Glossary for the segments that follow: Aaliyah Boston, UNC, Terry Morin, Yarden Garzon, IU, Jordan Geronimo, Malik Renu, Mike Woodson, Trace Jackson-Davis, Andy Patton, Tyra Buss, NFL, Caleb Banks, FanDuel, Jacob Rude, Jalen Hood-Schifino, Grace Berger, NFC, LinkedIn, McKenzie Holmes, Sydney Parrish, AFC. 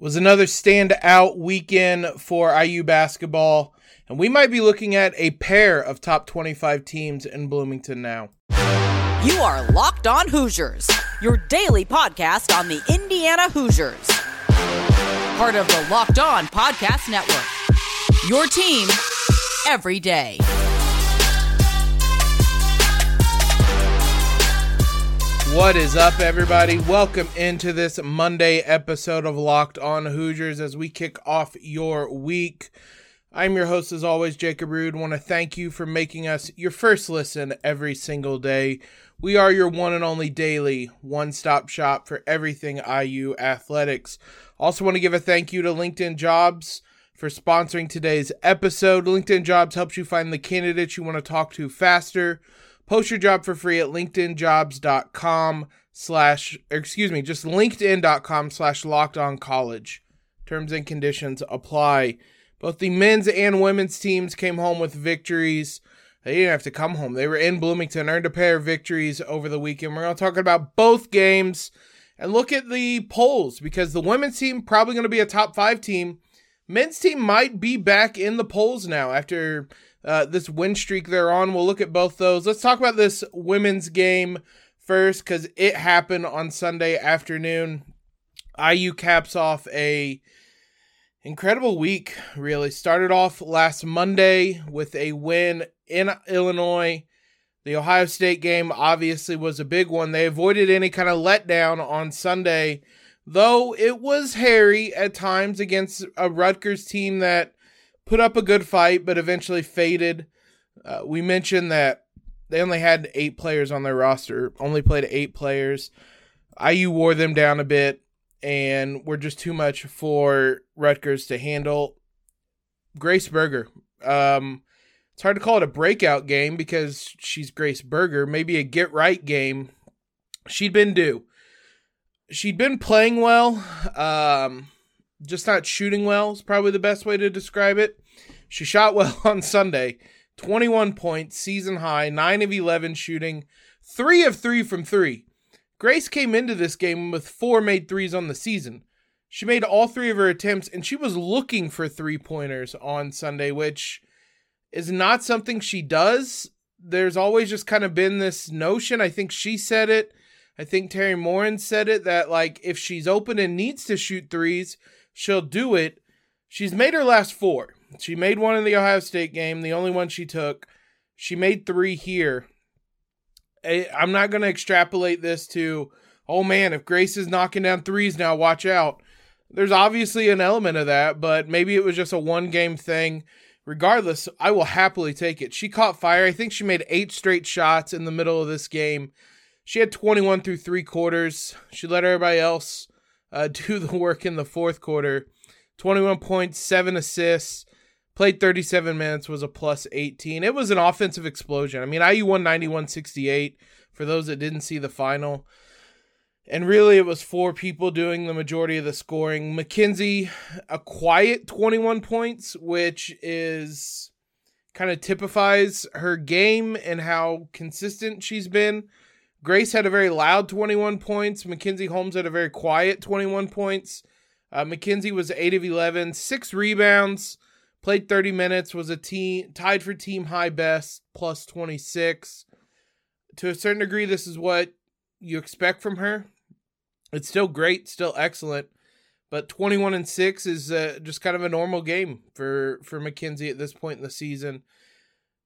was another standout weekend for IU basketball, and we might be looking at a pair of top 25 teams in Bloomington now. You are Locked On Hoosiers, your daily podcast on the Indiana Hoosiers. Part of the Locked On Podcast Network, your team every day. What is up, everybody? Welcome into this Monday episode of Locked On Hoosiers as we kick off your week. I'm your host, as always, Jacob Rude. I want to thank you for making us your first listen every single day. We are your one and only daily one-stop shop for everything IU athletics. Also want to give a thank you to LinkedIn Jobs for sponsoring today's episode. LinkedIn Jobs helps you find the candidates you want to talk to faster. Post your job for free at just linkedin.com/lockedoncollege. Terms and conditions apply. Both the men's and women's teams came home with victories. They didn't have to come home. They were in Bloomington, earned a pair of victories over the weekend. We're going to talk about both games and look at the polls, because the women's team probably going to be a top 5 team. Men's team might be back in the polls now after this win streak they're on. We'll look at both those. Let's talk about this women's game first, because it happened on Sunday afternoon. IU caps off a incredible week, really. Started off last Monday with a win in Illinois. The Ohio State game obviously was a big one. They avoided any kind of letdown on Sunday, though it was hairy at times against a Rutgers team that put up a good fight, but eventually faded. We mentioned that they only had 8 players on their roster, only played 8 players. IU wore them down a bit and were just too much for Rutgers to handle. Grace Berger. It's hard to call it a breakout game because she's Grace Berger. Maybe a get-right game. She'd been due. She'd been playing well. Just not shooting well is probably the best way to describe it. She shot well on Sunday. 21 points, season high, 9 of 11 shooting, 3 of 3 from 3. Grace came into this game with 4 made threes on the season. She made all 3 of her attempts, and she was looking for three-pointers on Sunday, which is not something she does. There's always just kind of been this notion, I think she said it, I think Terry Morin said it, that like if she's open and needs to shoot threes, she'll do it. She's made her last 4. She made one in the Ohio State game, the only one she took. She made 3 here. I'm not going to extrapolate this to, oh man, if Grace is knocking down threes now, watch out. There's obviously an element of that, but maybe it was just a one-game thing. Regardless, I will happily take it. She caught fire. I think she made 8 straight shots in the middle of this game. She had 21 through 3 quarters. She let everybody else do the work in the fourth quarter. 21 points, 7 assists, played 37 minutes, was a plus 18. It was an offensive explosion. I mean, IU won 91-68 for those that didn't see the final. And really, it was 4 people doing the majority of the scoring. McKenzie, a quiet 21 points, which is kind of typifies her game and how consistent she's been. Grace had a very loud 21 points. McKenzie Holmes had a very quiet 21 points. McKenzie was 8 of 11, 6 rebounds, played 30 minutes, was tied for team high best, plus 26. To a certain degree, this is what you expect from her. It's still great, still excellent, but 21 and 6 is just kind of a normal game for McKenzie at this point in the season.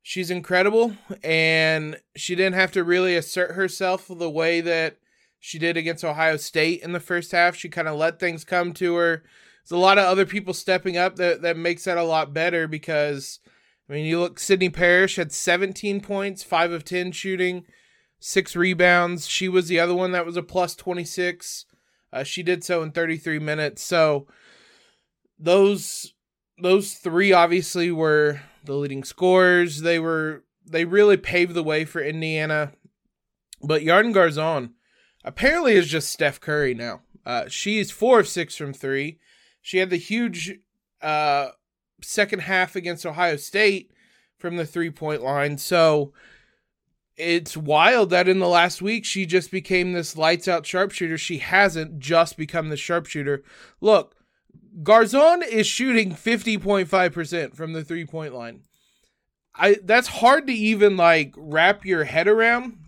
She's incredible, and she didn't have to really assert herself the way that she did against Ohio State in the first half. She kind of let things come to her. There's a lot of other people stepping up that makes that a lot better because, I mean, you look, Sydney Parrish had 17 points, 5 of 10 shooting, 6 rebounds. She was the other one that was a plus 26. She did so in 33 minutes. So those 3 obviously were the leading scorers. They really paved the way for Indiana. But Yarden Garzon apparently is just Steph Curry now. She's 4 of 6 from 3. She had the huge second half against Ohio State from the 3-point line. So it's wild that in the last week she just became this lights out sharpshooter. She hasn't just become the sharpshooter. Look, Garzon is shooting 50.5% from the three-point line. That's hard to even like wrap your head around.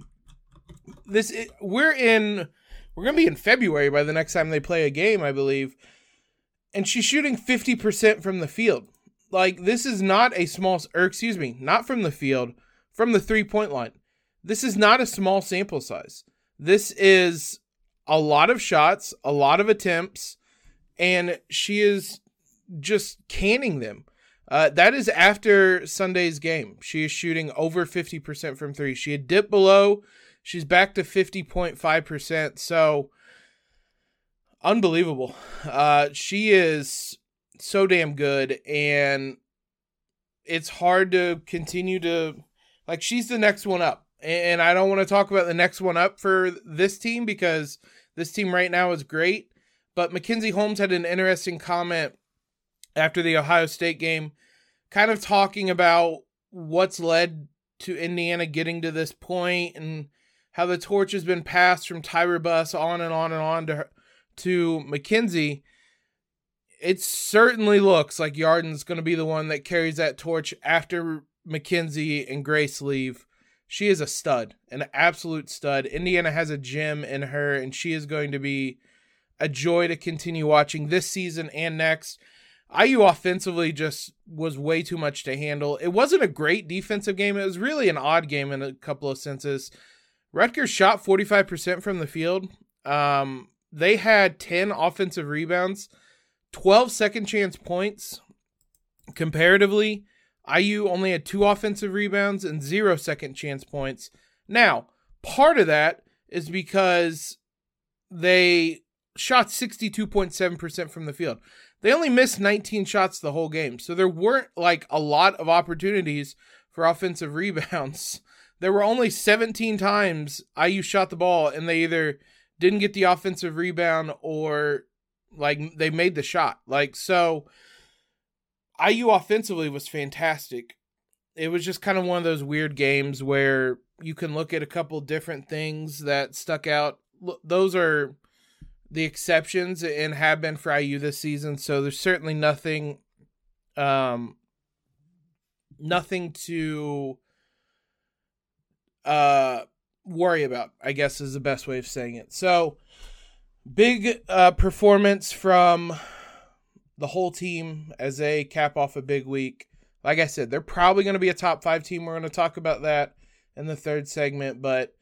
We're going to be in February by the next time they play a game, I believe. And she's shooting 50% from the field. Like, this is not a small, not from the field, from the three-point line. This is not a small sample size. This is a lot of shots, a lot of attempts, and she is just canning them. That is after Sunday's game. She is shooting over 50% from three. She had dipped below. She's back to 50.5%. So unbelievable. She is so damn good. And it's hard to continue to, like, she's the next one up. And I don't want to talk about the next one up for this team because this team right now is great. But McKenzie Holmes had an interesting comment after the Ohio State game, kind of talking about what's led to Indiana getting to this point and how the torch has been passed from Tyra Buss on and on and on to McKenzie. It certainly looks like Yarden's going to be the one that carries that torch after McKenzie and Grace leave. She is a stud, an absolute stud. Indiana has a gem in her, and she is going to be a joy to continue watching this season and next. IU offensively just was way too much to handle. It wasn't a great defensive game. It was really an odd game in a couple of senses. Rutgers shot 45% from the field. They had 10 offensive rebounds, 12 second chance points. Comparatively, IU only had 2 offensive rebounds and 0 second chance points. Now, part of that is because they shot 62.7% from the field. They only missed 19 shots the whole game. So there weren't like a lot of opportunities for offensive rebounds. There were only 17 times IU shot the ball and they either didn't get the offensive rebound or like they made the shot. Like, so IU offensively was fantastic. It was just kind of one of those weird games where you can look at a couple different things that stuck out. Those are the exceptions and have been for IU this season. So there's certainly nothing, nothing to worry about, I guess is the best way of saying it. So big performance from the whole team as they cap off a big week. Like I said, they're probably going to be a top 5 team. We're going to talk about that in the third segment, but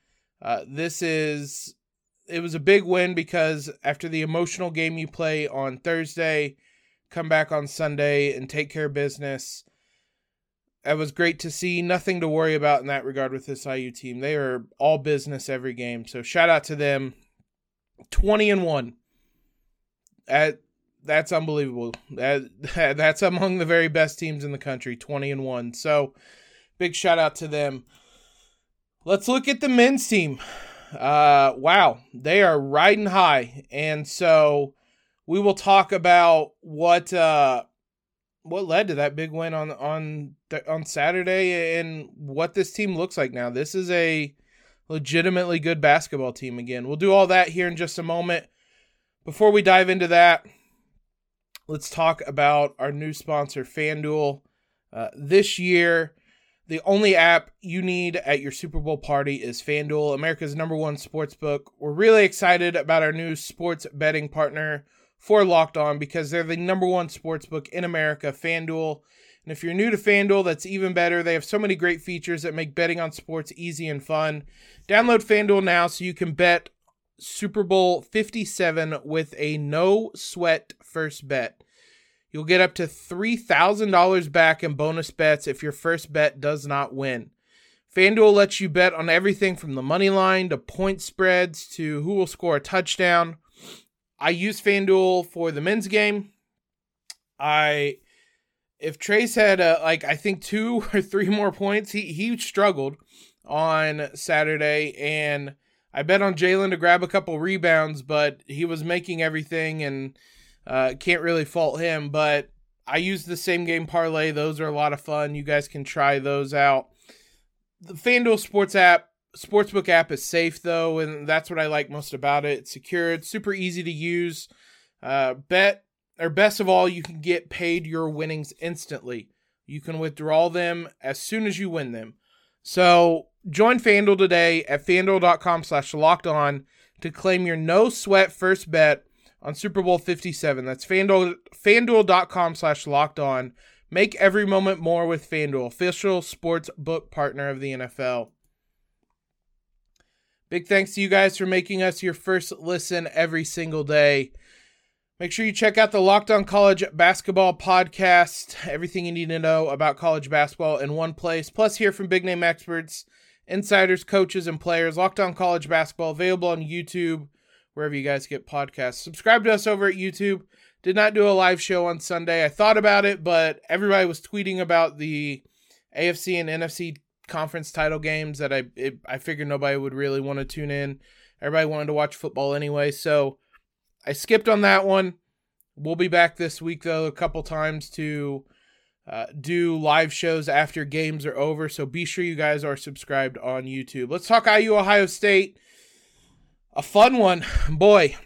it was a big win because after the emotional game you play on Thursday, come back on Sunday and take care of business. That was great to see. Nothing to worry about in that regard with this IU team. They are all business every game. So shout out to them. 20-1. That's unbelievable. That's among the very best teams in the country, 20-1. So big shout out to them. Let's look at the men's team. Wow, they are riding high. And so we will talk about what led to that big win on Saturday and what this team looks like now. This is a legitimately good basketball team again. We'll do all that here in just a moment. Before we dive into that, let's talk about our new sponsor, FanDuel. This year, the only app you need at your Super Bowl party is FanDuel, America's #1 sportsbook. We're really excited about our new sports betting partner for Locked On because they're the #1 sportsbook in America, FanDuel. And if you're new to FanDuel, that's even better. They have so many great features that make betting on sports easy and fun. Download FanDuel now so you can bet Super Bowl 57 with a no-sweat first bet. You'll get up to $3,000 back in bonus bets if your first bet does not win. FanDuel lets you bet on everything from the money line to point spreads to who will score a touchdown. I use FanDuel for the men's game. If Trace had I think 2 or 3 more points, he struggled on Saturday, and I bet on Jalen to grab a couple rebounds, but he was making everything and can't really fault him, but I use the same game parlay. Those are a lot of fun. You guys can try those out. The FanDuel Sportsbook app is safe though, and that's what I like most about it. It's secure. It's super easy to use. Bet Or best of all, you can get paid your winnings instantly. You can withdraw them as soon as you win them. So join FanDuel today at FanDuel.com/LockedOn to claim your no sweat first bet on Super Bowl 57. That's FanDuel.com/LockedOn. Make every moment more with FanDuel, official sports book partner of the NFL. Big thanks to you guys for making us your first listen every single day. Make sure you check out the Locked On College Basketball podcast. Everything you need to know about college basketball in one place. Plus, hear from big name experts, insiders, coaches, and players. Locked On College Basketball, available on YouTube, wherever you guys get podcasts. Subscribe to us over at YouTube. Did not do a live show on Sunday. I thought about it, but everybody was tweeting about the AFC and NFC conference title games that I figured nobody would really want to tune in. Everybody wanted to watch football anyway, so I skipped on that one. We'll be back this week, though, a couple times to do live shows after games are over. So be sure you guys are subscribed on YouTube. Let's talk IU Ohio State. A fun one. Boy,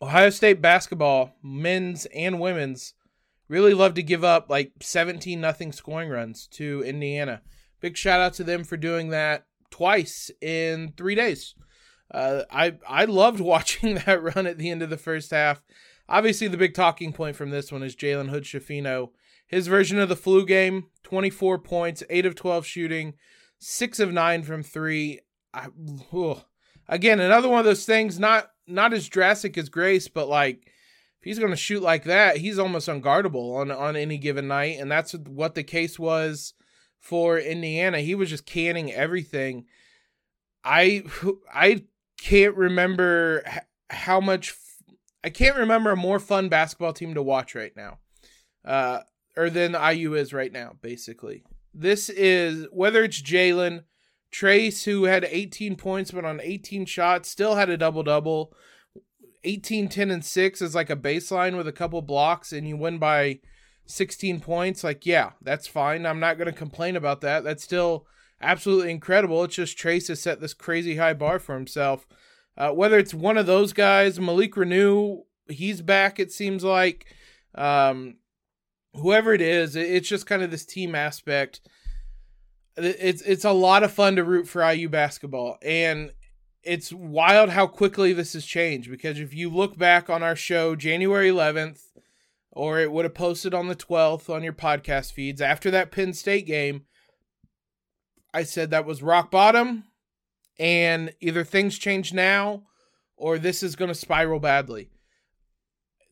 Ohio State basketball, men's and women's, really love to give up like 17-0 scoring runs to Indiana. Big shout out to them for doing that twice in 3 days. I loved watching that run at the end of the first half. Obviously, the big talking point from this one is Jalen Hood-Schifino. His version of the flu game, 24 points, 8 of 12 shooting, 6 of 9 from 3. Again, another one of those things, not as drastic as Grace, but like if he's going to shoot like that, he's almost unguardable on any given night, and that's what the case was for Indiana. He was just canning everything. I can't remember how much I can't remember a more fun basketball team to watch right now, or than IU is right now, basically. This is, whether it's Jalen, Trace, who had 18 points, but on 18 shots, still had a double-double, 18, 10, and 6 is like a baseline with a couple blocks, and you win by 16 points. Like, yeah, that's fine. I'm not going to complain about that. That's still absolutely incredible. It's just Trace has set this crazy high bar for himself. Whether it's one of those guys, Malik Renu, he's back, it seems like. Whoever it is, it's just kind of this team aspect. It's a lot of fun to root for IU basketball. And it's wild how quickly this has changed, because if you look back on our show January 11th, or it would have posted on the 12th on your podcast feeds, after that Penn State game, I said that was rock bottom, and either things change now or this is going to spiral badly.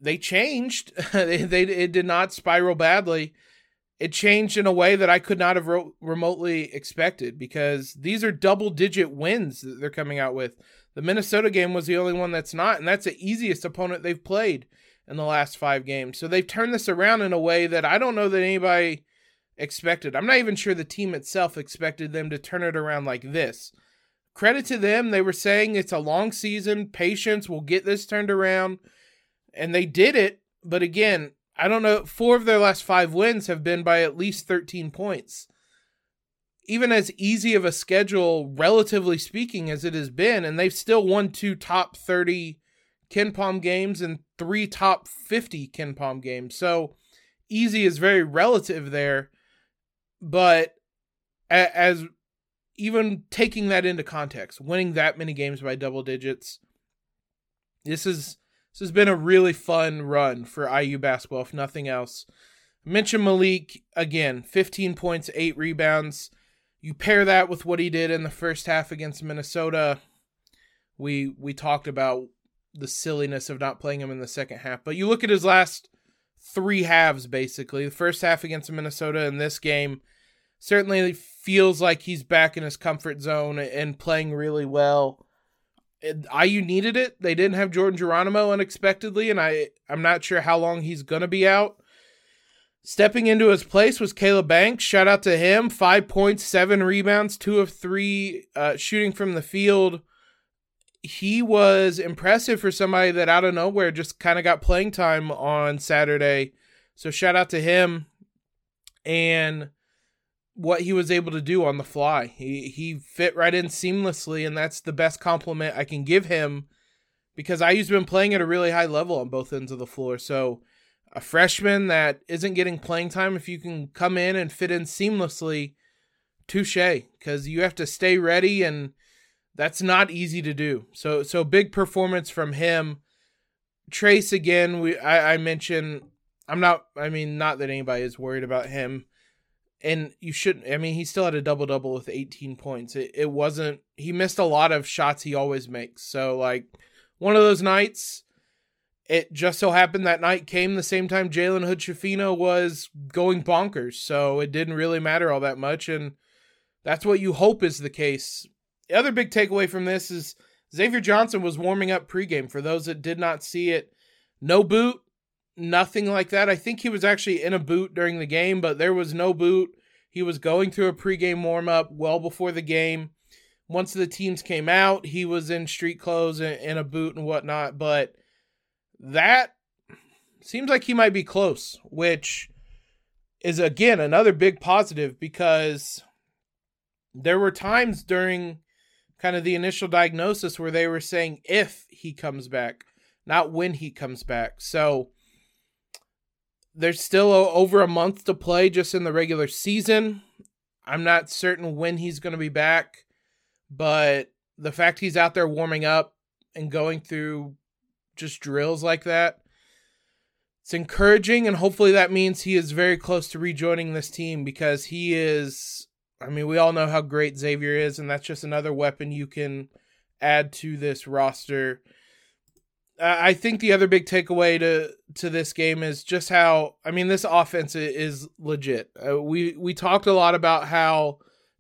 They changed. It did not spiral badly. It changed in a way that I could not have remotely expected, because these are double-digit wins that they're coming out with. The Minnesota game was the only one that's not, and that's the easiest opponent they've played in the last 5 games. So they've turned this around in a way that I don't know that anybody expected. I'm not even sure the team itself expected them to turn it around like this. Credit to them. They were saying it's a long season. Patience will get this turned around. And they did it. But again, I don't know. 4 of their last 5 wins have been by at least 13 points. Even as easy of a schedule, relatively speaking, as it has been, and they've still won 2 top 30 Ken Pom games and 3 top 50 Ken Pom games. So easy is very relative there. But as even taking that into context, winning that many games by double digits, this has been a really fun run for IU basketball, if nothing else. Mention Malik again, 15 points, 8 rebounds. You pair that with what he did in the first half against Minnesota. We talked about the silliness of not playing him in the second half, but you look at his last 3 halves, basically. The first half against Minnesota and this game, certainly feels like he's back in his comfort zone and playing really well. IU needed it. They didn't have Jordan Geronimo unexpectedly, and I'm not sure how long he's going to be out. Stepping into his place was Caleb Banks. Shout out to him. 5 points, 7 rebounds, 2 of 3 shooting from the field. He was impressive for somebody that out of nowhere just kind of got playing time on Saturday. So shout out to him and what he was able to do on the fly. He fit right in seamlessly, and that's the best compliment I can give him, because IU's been playing at a really high level on both ends of the floor. So a freshman that isn't getting playing time, if you can come in and fit in seamlessly, touche, because you have to stay ready, and that's not easy to do. So big performance from him. Trace, again, I mentioned, not that anybody is worried about him, and you shouldn't. I mean, he still had a double-double with 18 points. It wasn't, he missed a lot of shots he always makes. So, like, one of those nights, it just so happened that night came the same time Jalen Hood-Schifino was going bonkers. So it didn't really matter all that much, and that's what you hope is the case. The other big takeaway from this is Xavier Johnson was warming up pregame. For those that did not see it, no boot, nothing like that. I think he was actually in a boot during the game, but there was no boot. He was going through a pregame warm-up well before the game. Once the teams came out, he was in street clothes and a boot and whatnot, but that seems like he might be close, which is, again, another big positive, because there were times during kind of the initial diagnosis where they were saying if he comes back, not when he comes back. So there's still over a month to play just in the regular season. I'm not certain when he's going to be back, but the fact he's out there warming up and going through just drills like that, it's encouraging, and hopefully that means he is very close to rejoining this team, because he is, I mean, we all know how great Xavier is, and that's just another weapon you can add to this roster. I think the other big takeaway to this game is just how, I mean, this offense is legit. We talked a lot about how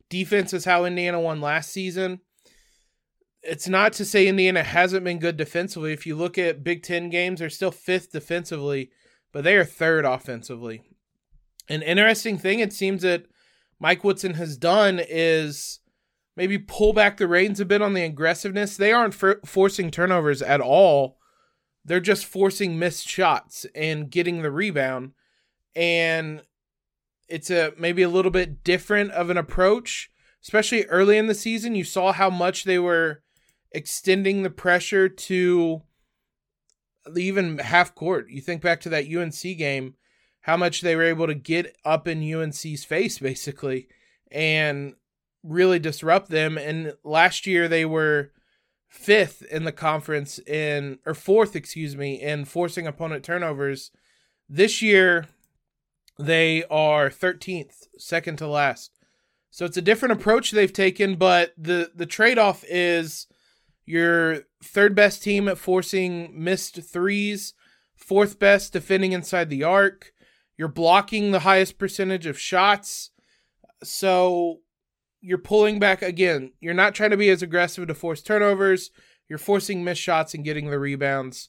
defense is how Indiana won last season. It's not to say Indiana hasn't been good defensively. If you look at Big Ten games, they're still fifth defensively, but they are third offensively. An interesting thing it seems that Mike Woodson has done is maybe pull back the reins a bit on the aggressiveness. They aren't forcing turnovers at all. They're just forcing missed shots and getting the rebound. And it's maybe a little bit different of an approach, especially early in the season. You saw how much they were extending the pressure to even half court. You think back to that UNC game, how much they were able to get up in UNC's face basically and really disrupt them. And last year they were fifth in the conference fourth, in forcing opponent turnovers. This year they are 13th, second to last. So it's a different approach they've taken, but the trade-off is your third best team at forcing missed threes, fourth best defending inside the arc. You're blocking the highest percentage of shots. So you're pulling back again. You're not trying to be as aggressive to force turnovers. You're forcing missed shots and getting the rebounds.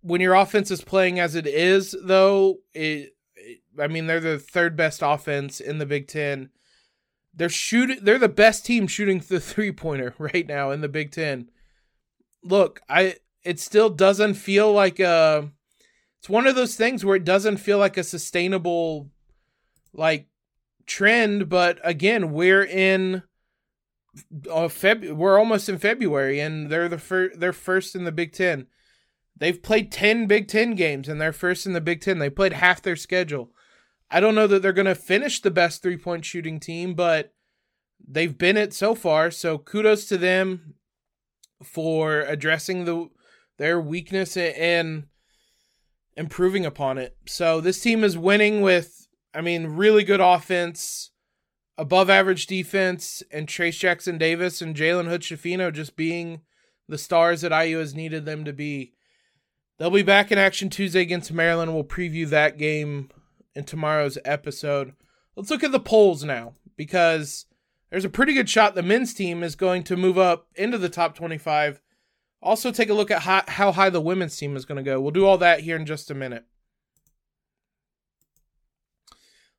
When your offense is playing as it is, though, they're the third best offense in the Big Ten. They're the best team shooting the three-pointer right now in the Big Ten. Look, it still doesn't feel like a... It's one of those things where it doesn't feel like a sustainable, like, trend. But again, we're in we're almost in February, and they're first in the Big Ten. They've played 10 Big Ten games, and they're first in the Big Ten. They played half their schedule. I don't know that they're going to finish the best three-point shooting team, but they've been it so far. So kudos to them for addressing their weakness and improving upon it. So this team is winning with, really good offense, above average defense, and Trace Jackson-Davis and Jalen Hood-Schifino just being the stars that IU has needed them to be. They'll be back in action Tuesday against Maryland. We'll preview that game in tomorrow's episode. Let's look at the polls now, because there's a pretty good shot the men's team is going to move up into the top 25. Also take a look at how high the women's team is going to go. We'll do all that here in just a minute.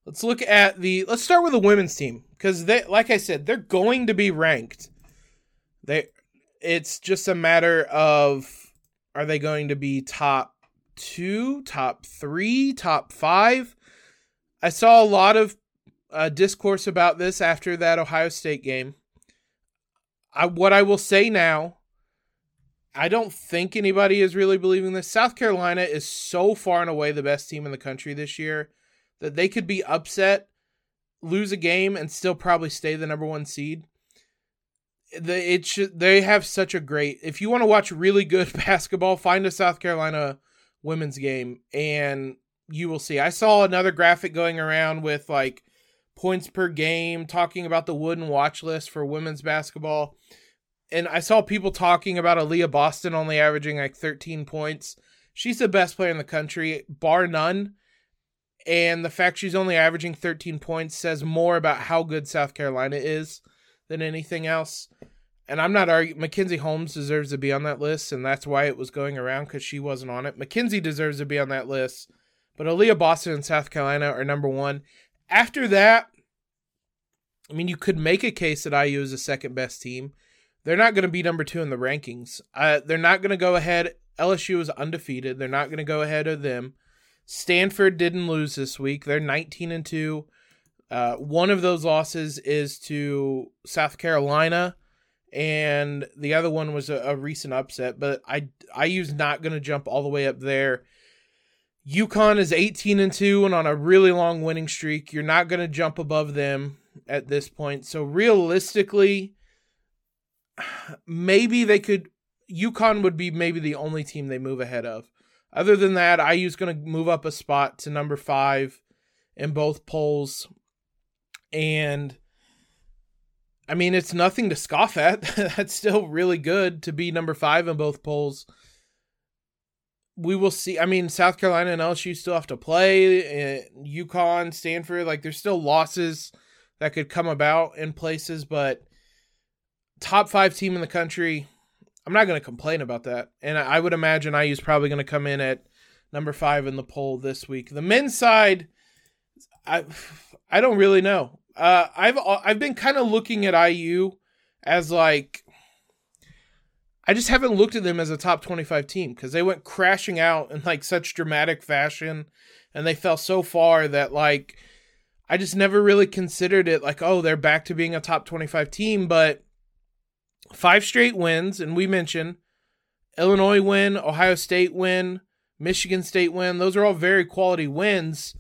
Let's start with the women's team, because they, like I said, they're going to be ranked. It's just a matter of, are they going to be top 2, top 3, top 5? I saw a lot of discourse about this after that Ohio State game. What I will say now, I don't think anybody is really believing this. South Carolina is so far and away the best team in the country this year that they could be upset, lose a game, and still probably stay the number one seed. They have such a great... If you want to watch really good basketball, find a South Carolina women's game, and you will see. I saw another graphic going around with like points per game, talking about the Wooden watch list for women's basketball. And I saw people talking about Aaliyah Boston only averaging like 13 points. She's the best player in the country, bar none. And the fact she's only averaging 13 points says more about how good South Carolina is than anything else. And I'm not arguing. McKenzie Holmes deserves to be on that list, and that's why it was going around, because she wasn't on it. McKenzie deserves to be on that list. But Aaliyah Boston and South Carolina are number one. After that, I mean, you could make a case that IU is the second best team. They're not going to be number two in the rankings. They're not going to go ahead. LSU is undefeated. They're not going to go ahead of them. Stanford didn't lose this week. They're 19-2. One of those losses is to South Carolina, and the other one was a recent upset. But IU's not going to jump all the way up there. UConn is 18-2 and on a really long winning streak. You're not going to jump above them at this point. So realistically, maybe they could. UConn would be maybe the only team they move ahead of. Other than that, IU's going to move up a spot to number 5 in both polls. And I mean, it's nothing to scoff at. That's still really good to be number 5 in both polls. We will see. I mean, South Carolina and LSU still have to play. UConn, Stanford, like there's still losses that could come about in places, but top 5 team in the country, I'm not going to complain about that. And I would imagine IU's probably going to come in at number 5 in the poll this week. The men's side, I don't really know. I've been kind of looking at IU as like, I just haven't looked at them as a top 25 team because they went crashing out in like such dramatic fashion, and they fell so far that like I just never really considered it like, oh, they're back to being a top 25 team, but 5 straight wins, and we mentioned Illinois win, Ohio State win, Michigan State win. Those are all very quality wins.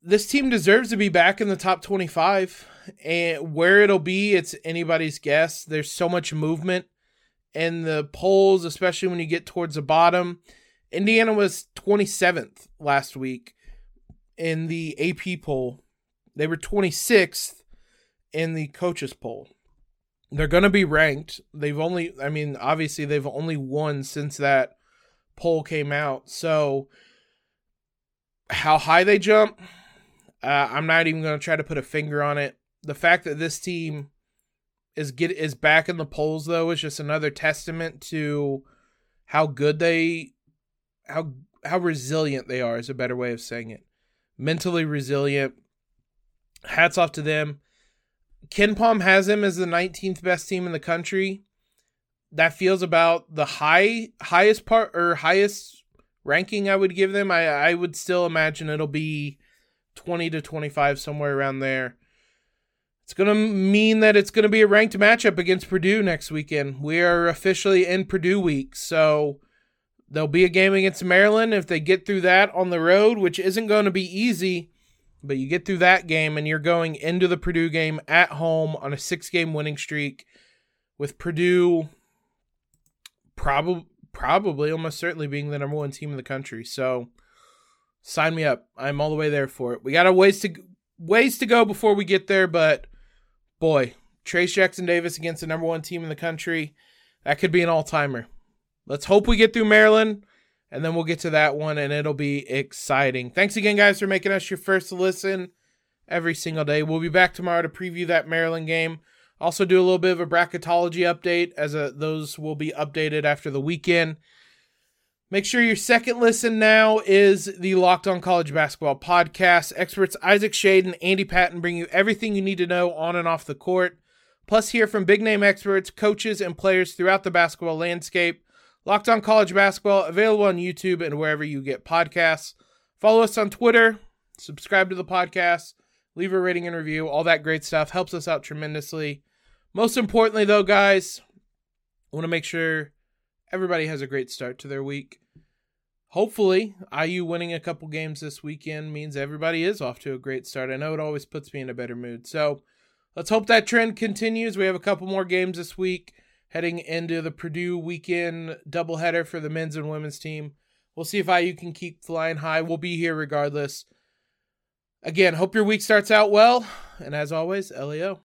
This team deserves to be back in the top 25, and where it'll be, it's anybody's guess. There's so much movement in the polls, especially when you get towards the bottom. Indiana was 27th last week in the AP poll. They were 26th in the coaches poll. They're going to be ranked. They've only won since that poll came out. So how high they jump, I'm not even going to try to put a finger on it. The fact that this team is back in the polls, though, is just another testament to how good they, how resilient they are is a better way of saying it. Mentally resilient. Hats off to them. Ken Palm has them as the 19th best team in the country. That feels about the highest ranking I would give them. I would still imagine it'll be 20 to 25, somewhere around there. It's going to mean that it's going to be a ranked matchup against Purdue next weekend. We are officially in Purdue week, so there'll be a game against Maryland. If they get through that on the road, which isn't going to be easy, but you get through that game and you're going into the Purdue game at home on a 6-game winning streak with Purdue probably almost certainly being the number 1 team in the country. So sign me up. I'm all the way there for it. We got a ways to go before we get there, but boy, Trace Jackson-Davis against the number 1 team in the country, that could be an all-timer. Let's hope we get through Maryland, and then we'll get to that one, and it'll be exciting. Thanks again, guys, for making us your first listen every single day. We'll be back tomorrow to preview that Maryland game. Also do a little bit of a bracketology update, as those will be updated after the weekend. Make sure your second listen now is the Locked On College Basketball Podcast. Experts Isaac Shade and Andy Patton bring you everything you need to know on and off the court. Plus, hear from big-name experts, coaches, and players throughout the basketball landscape. Locked On College Basketball, available on YouTube and wherever you get podcasts. Follow us on Twitter, subscribe to the podcast, leave a rating and review, all that great stuff. Helps us out tremendously. Most importantly, though, guys, I want to make sure everybody has a great start to their week. Hopefully, IU winning a couple games this weekend means everybody is off to a great start. I know it always puts me in a better mood. So let's hope that trend continues. We have a couple more games this week heading into the Purdue weekend doubleheader for the men's and women's team. We'll see if IU can keep flying high. We'll be here regardless. Again, hope your week starts out well. And as always, LEO.